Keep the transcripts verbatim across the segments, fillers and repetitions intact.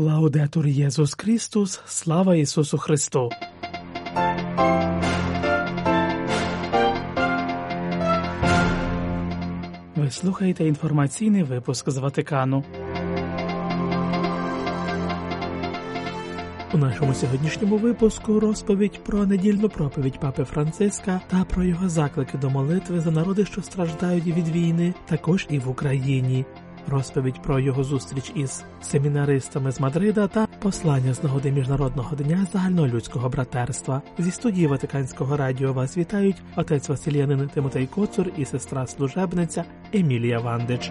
Лаудетур Єсус Христос, слава Ісусу Христу! Ви слухаєте інформаційний випуск з Ватикану. У нашому сьогоднішньому випуску розповідь про недільну проповідь Папи Франциска та про його заклики до молитви за народи, що страждають від війни, також і в Україні. Розповідь про його зустріч із семінаристами з Мадрида та послання з нагоди Міжнародного дня загальнолюдського братерства. Зі студії Ватиканського радіо вас вітають отець Василіянин Тимотей Коцур і сестра-служебниця Емілія Вандич.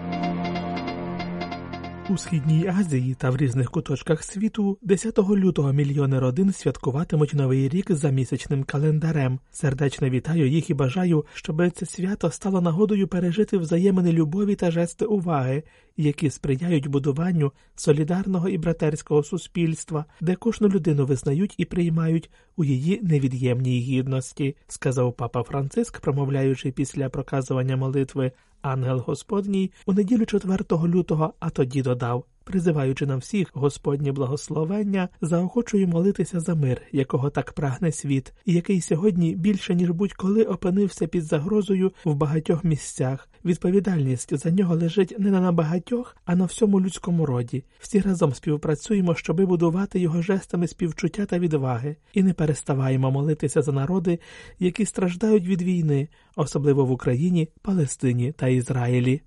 У Східній Азії та в різних куточках світу десятого лютого мільйони родин святкуватимуть Новий рік за місячним календарем. Сердечно вітаю їх і бажаю, щоб це свято стало нагодою пережити взаємини любові та жести уваги, які сприяють будуванню солідарного і братерського суспільства, де кожну людину визнають і приймають у її невід'ємній гідності, сказав Папа Франциск, промовляючи після проказування молитви «Ангел Господній» у неділю четвертого лютого, а тоді додав: призиваючи на всіх Господнє благословення, заохочую молитися за мир, якого так прагне світ, і який сьогодні більше ніж будь-коли опинився під загрозою в багатьох місцях. Відповідальність за нього лежить не на багатьох, а на всьому людському роді. Всі разом співпрацюємо, щоби будувати його жестами співчуття та відваги. І не переставаємо молитися за народи, які страждають від війни, особливо в Україні, Палестині та Ізраїлі.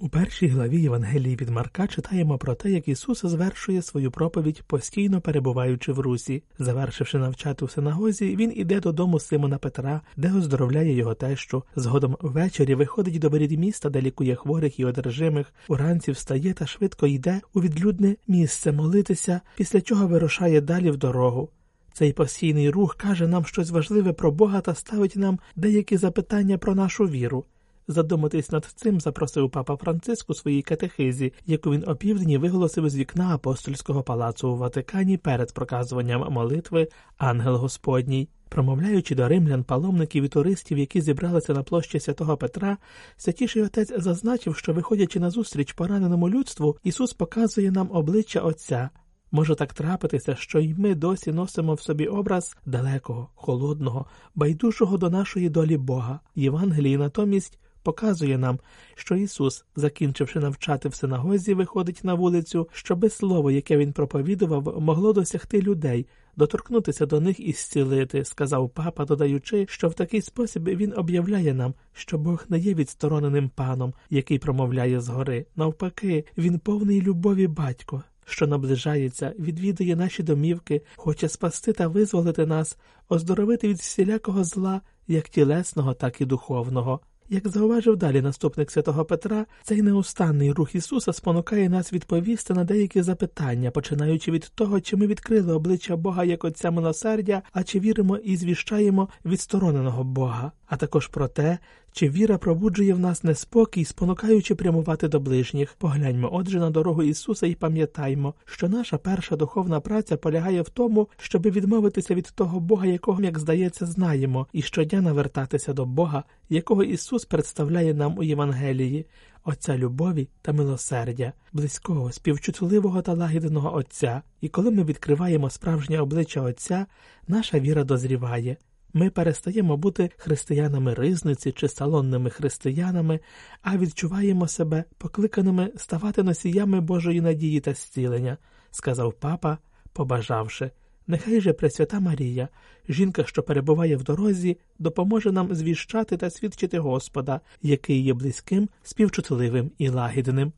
У першій главі Євангелії від Марка читаємо про те, як Ісус звершує свою проповідь, постійно перебуваючи в Русі. Завершивши навчати у синагозі, він іде додому Симона Петра, де оздоровляє його тещу. Згодом ввечері виходить до воріт міста, де лікує хворих і одержимих. Уранці встає та швидко йде у відлюдне місце молитися, після чого вирушає далі в дорогу. Цей постійний рух каже нам щось важливе про Бога та ставить нам деякі запитання про нашу віру. Задуматись над цим запросив Папа Франциск у своїй катехизі, яку він опівдні виголосив з вікна апостольського палацу у Ватикані перед проказуванням молитви «Ангел Господній». Промовляючи до римлян, паломників і туристів, які зібралися на площі Святого Петра, Святіший Отець зазначив, що, виходячи назустріч пораненому людству, Ісус показує нам обличчя Отця. Може так трапитися, що й ми досі носимо в собі образ далекого, холодного, байдужого до нашої долі Бога. Євангеліє натомість показує нам, що Ісус, закінчивши навчати в синагозі, виходить на вулицю, щоби слово, яке Він проповідував, могло досягти людей, доторкнутися до них і зцілити, сказав Папа, додаючи, що в такий спосіб Він об'являє нам, що Бог не є відстороненим паном, який промовляє згори. Навпаки, Він повний любові батько, що наближається, відвідує наші домівки, хоче спасти та визволити нас, оздоровити від всілякого зла, як тілесного, так і духовного. Як зауважив далі наступник Святого Петра, цей неустанний рух Ісуса спонукає нас відповісти на деякі запитання, починаючи від того, чи ми відкрили обличчя Бога як Отця милосердя, а чи віримо і звіщаємо відстороненого Бога, а також про те, чи віра пробуджує в нас неспокій, спонукаючи прямувати до ближніх. Погляньмо, отже, на дорогу Ісуса і пам'ятаймо, що наша перша духовна праця полягає в тому, щоби відмовитися від того Бога, якого, як здається, знаємо, і щодня навертатися до Бога, якого Ісус представляє нам у Євангелії, Отця любові та милосердя, близького, співчутливого та лагідного Отця. І коли ми відкриваємо справжнє обличчя Отця, наша віра дозріває. Ми перестаємо бути християнами-ризниці чи салонними християнами, а відчуваємо себе покликаними ставати носіями Божої надії та зцілення, сказав Папа, побажавши. Нехай же Пресвята Марія, жінка, що перебуває в дорозі, допоможе нам звіщати та свідчити Господа, який є близьким, співчутливим і лагідним.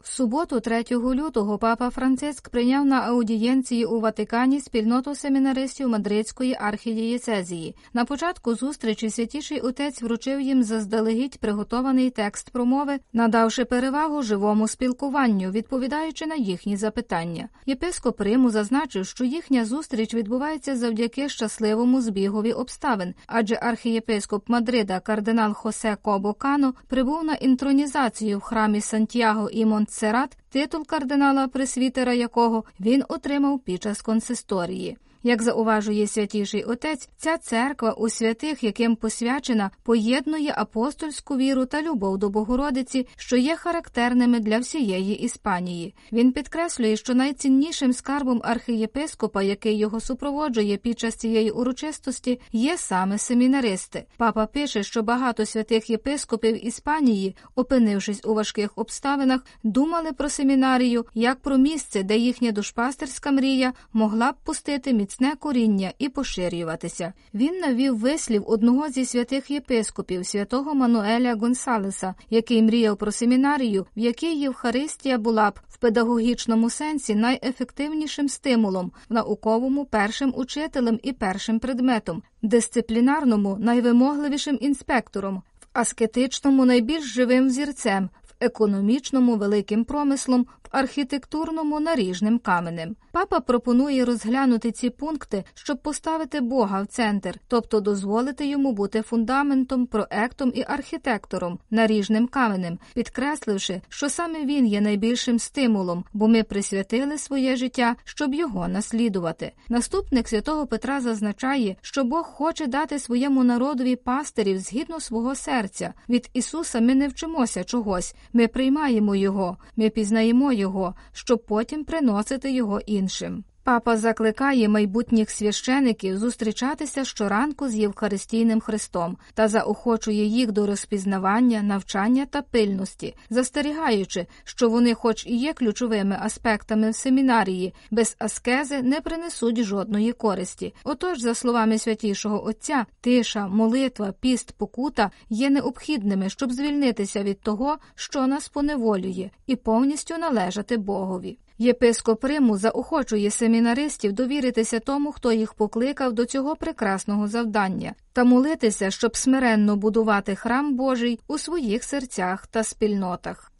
В суботу, третього лютого, Папа Франциск прийняв на аудієнції у Ватикані спільноту семінаристів Мадридської архідієцезії. На початку зустрічі Святіший Отець вручив їм заздалегідь приготований текст промови, надавши перевагу живому спілкуванню, відповідаючи на їхні запитання. Єпископ Риму зазначив, що їхня зустріч відбувається завдяки щасливому збігові обставин, адже архієпископ Мадрида кардинал Хосе Кобо-Кано прибув на інтронізацію в храмі Сантьяго і Монсеррат, титул кардинала-пресвітера якого він отримав під час консисторії. Як зауважує Святіший Отець, ця церква у святих, яким посвячена, поєднує апостольську віру та любов до Богородиці, що є характерними для всієї Іспанії. Він підкреслює, що найціннішим скарбом архієпископа, який його супроводжує під час цієї урочистості, є саме семінаристи. Папа пише, що багато святих єпископів Іспанії, опинившись у важких обставинах, думали про семінарію як про місце, де їхня душпастерська мрія могла б пустити міцне коріння і поширюватися. Він навів вислів одного зі святих єпископів, святого Мануеля Гонсалеса, який мріяв про семінарію, в якій Євхаристія була б в педагогічному сенсі найефективнішим стимулом, в науковому першим учителем і першим предметом, дисциплінарному найвимогливішим інспектором, в аскетичному найбільш живим взірцем, економічному великим промислом, в архітектурному наріжним каменем. Папа пропонує розглянути ці пункти, щоб поставити Бога в центр, тобто дозволити йому бути фундаментом, проектом і архітектором, наріжним каменем, підкресливши, що саме він є найбільшим стимулом, бо ми присвятили своє життя, щоб його наслідувати. Наступник святого Петра зазначає, що Бог хоче дати своєму народові пастирів згідно свого серця. Від Ісуса ми не вчимося чогось, ми приймаємо Його, ми пізнаємо Його, щоб потім приносити Його іншим. Папа закликає майбутніх священиків зустрічатися щоранку з Євхаристійним Христом та заохочує їх до розпізнавання, навчання та пильності, застерігаючи, що вони хоч і є ключовими аспектами в семінарії, без аскези не принесуть жодної користі. Отож, за словами Святішого Отця, тиша, молитва, піст, покута є необхідними, щоб звільнитися від того, що нас поневолює, і повністю належати Богові. Єпископ Риму заохочує семінаристів довіритися тому, хто їх покликав до цього прекрасного завдання, та молитися, щоб смиренно будувати храм Божий у своїх серцях та спільнотах.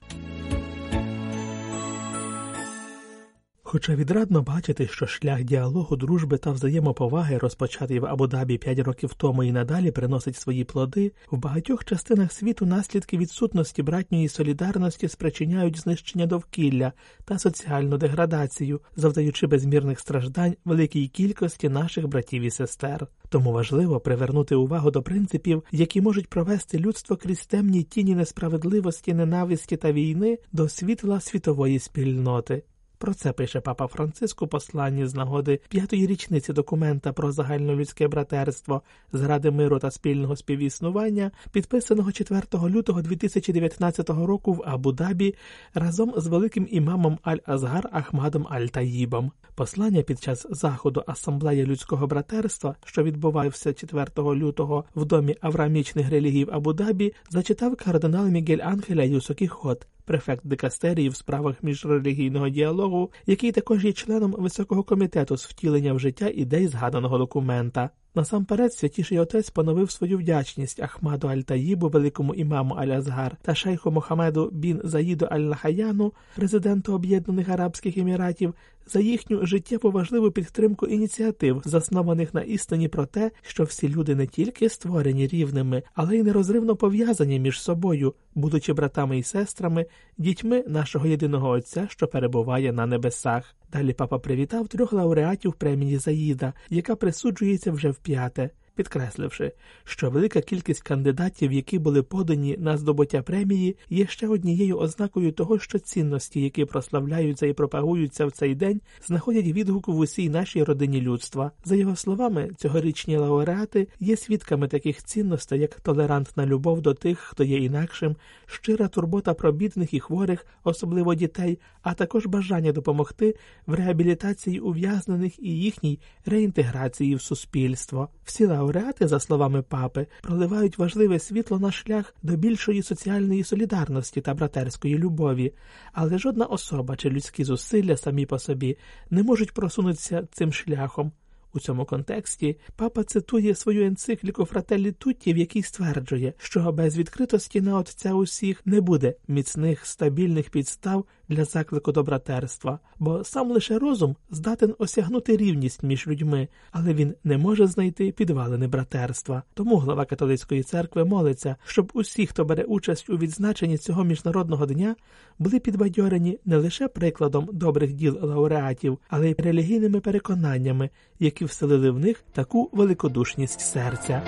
Хоча відрадно бачити, що шлях діалогу, дружби та взаємоповаги, розпочатий в Абу-Дабі п'ять років тому і надалі, приносить свої плоди, в багатьох частинах світу наслідки відсутності братньої солідарності спричиняють знищення довкілля та соціальну деградацію, завдаючи безмірних страждань великій кількості наших братів і сестер. Тому важливо привернути увагу до принципів, які можуть провести людство крізь темні тіні несправедливості, ненависті та війни до світла світової спільноти. Про це пише Папа Франциск у посланні з нагоди п'ятої річниці документа про загальнолюдське братерство заради миру та спільного співіснування, підписаного четвертого лютого дві тисячі дев'ятнадцятого року в Абу-Дабі разом з великим імамом Аль-Азгар Ахмадом Аль-Таїбом. Послання під час заходу Асамблеї людського братерства, що відбувався четвертого лютого в Домі авраамічних релігій в Абу-Дабі, зачитав кардинал Мігель Ангеля Юсу Кіхот, префект дикастерії в справах міжрелігійного діалогу, який також є членом Високого комітету з втілення в життя ідей згаданого документа. Насамперед, Святіший Отець поновив свою вдячність Ахмаду Аль-Таїбу, великому імаму Аль-Азгар та шейху Мохамеду бін Заїду Аль-Нахаяну, резиденту Об'єднаних Арабських Еміратів, за їхню життєво важливу підтримку ініціатив, заснованих на істині про те, що всі люди не тільки створені рівними, але й нерозривно пов'язані між собою, будучи братами і сестрами, дітьми нашого єдиного Отця, що перебуває на небесах. Далі папа привітав трьох лауреатів премії Заїда, яка присуджується вже вп'яте, підкресливши, що велика кількість кандидатів, які були подані на здобуття премії, є ще однією ознакою того, що цінності, які прославляються і пропагуються в цей день, знаходять відгук в усій нашій родині людства. За його словами, цьогорічні лауреати є свідками таких цінностей, як толерантна любов до тих, хто є інакшим, щира турбота про бідних і хворих, особливо дітей, а також бажання допомогти в реабілітації ув'язнених і їхній реінтеграції в суспільство. Всі лауреати, за словами папи, проливають важливе світло на шлях до більшої соціальної солідарності та братерської любові, але жодна особа чи людські зусилля самі по собі не можуть просунутися цим шляхом. У цьому контексті папа цитує свою енцикліку «Фрателлі Тутті», в якій стверджує, що без відкритості на Отця усіх не буде міцних, стабільних підстав для заклику до братерства, бо сам лише розум здатен осягнути рівність між людьми, але він не може знайти підвалини братерства. Тому глава католицької церкви молиться, щоб усі, хто бере участь у відзначенні цього міжнародного дня, були підбадьорені не лише прикладом добрих діл лауреатів, але й релігійними переконаннями, які вселили в них таку великодушність серця.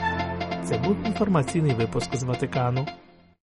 Це був інформаційний випуск з Ватикану.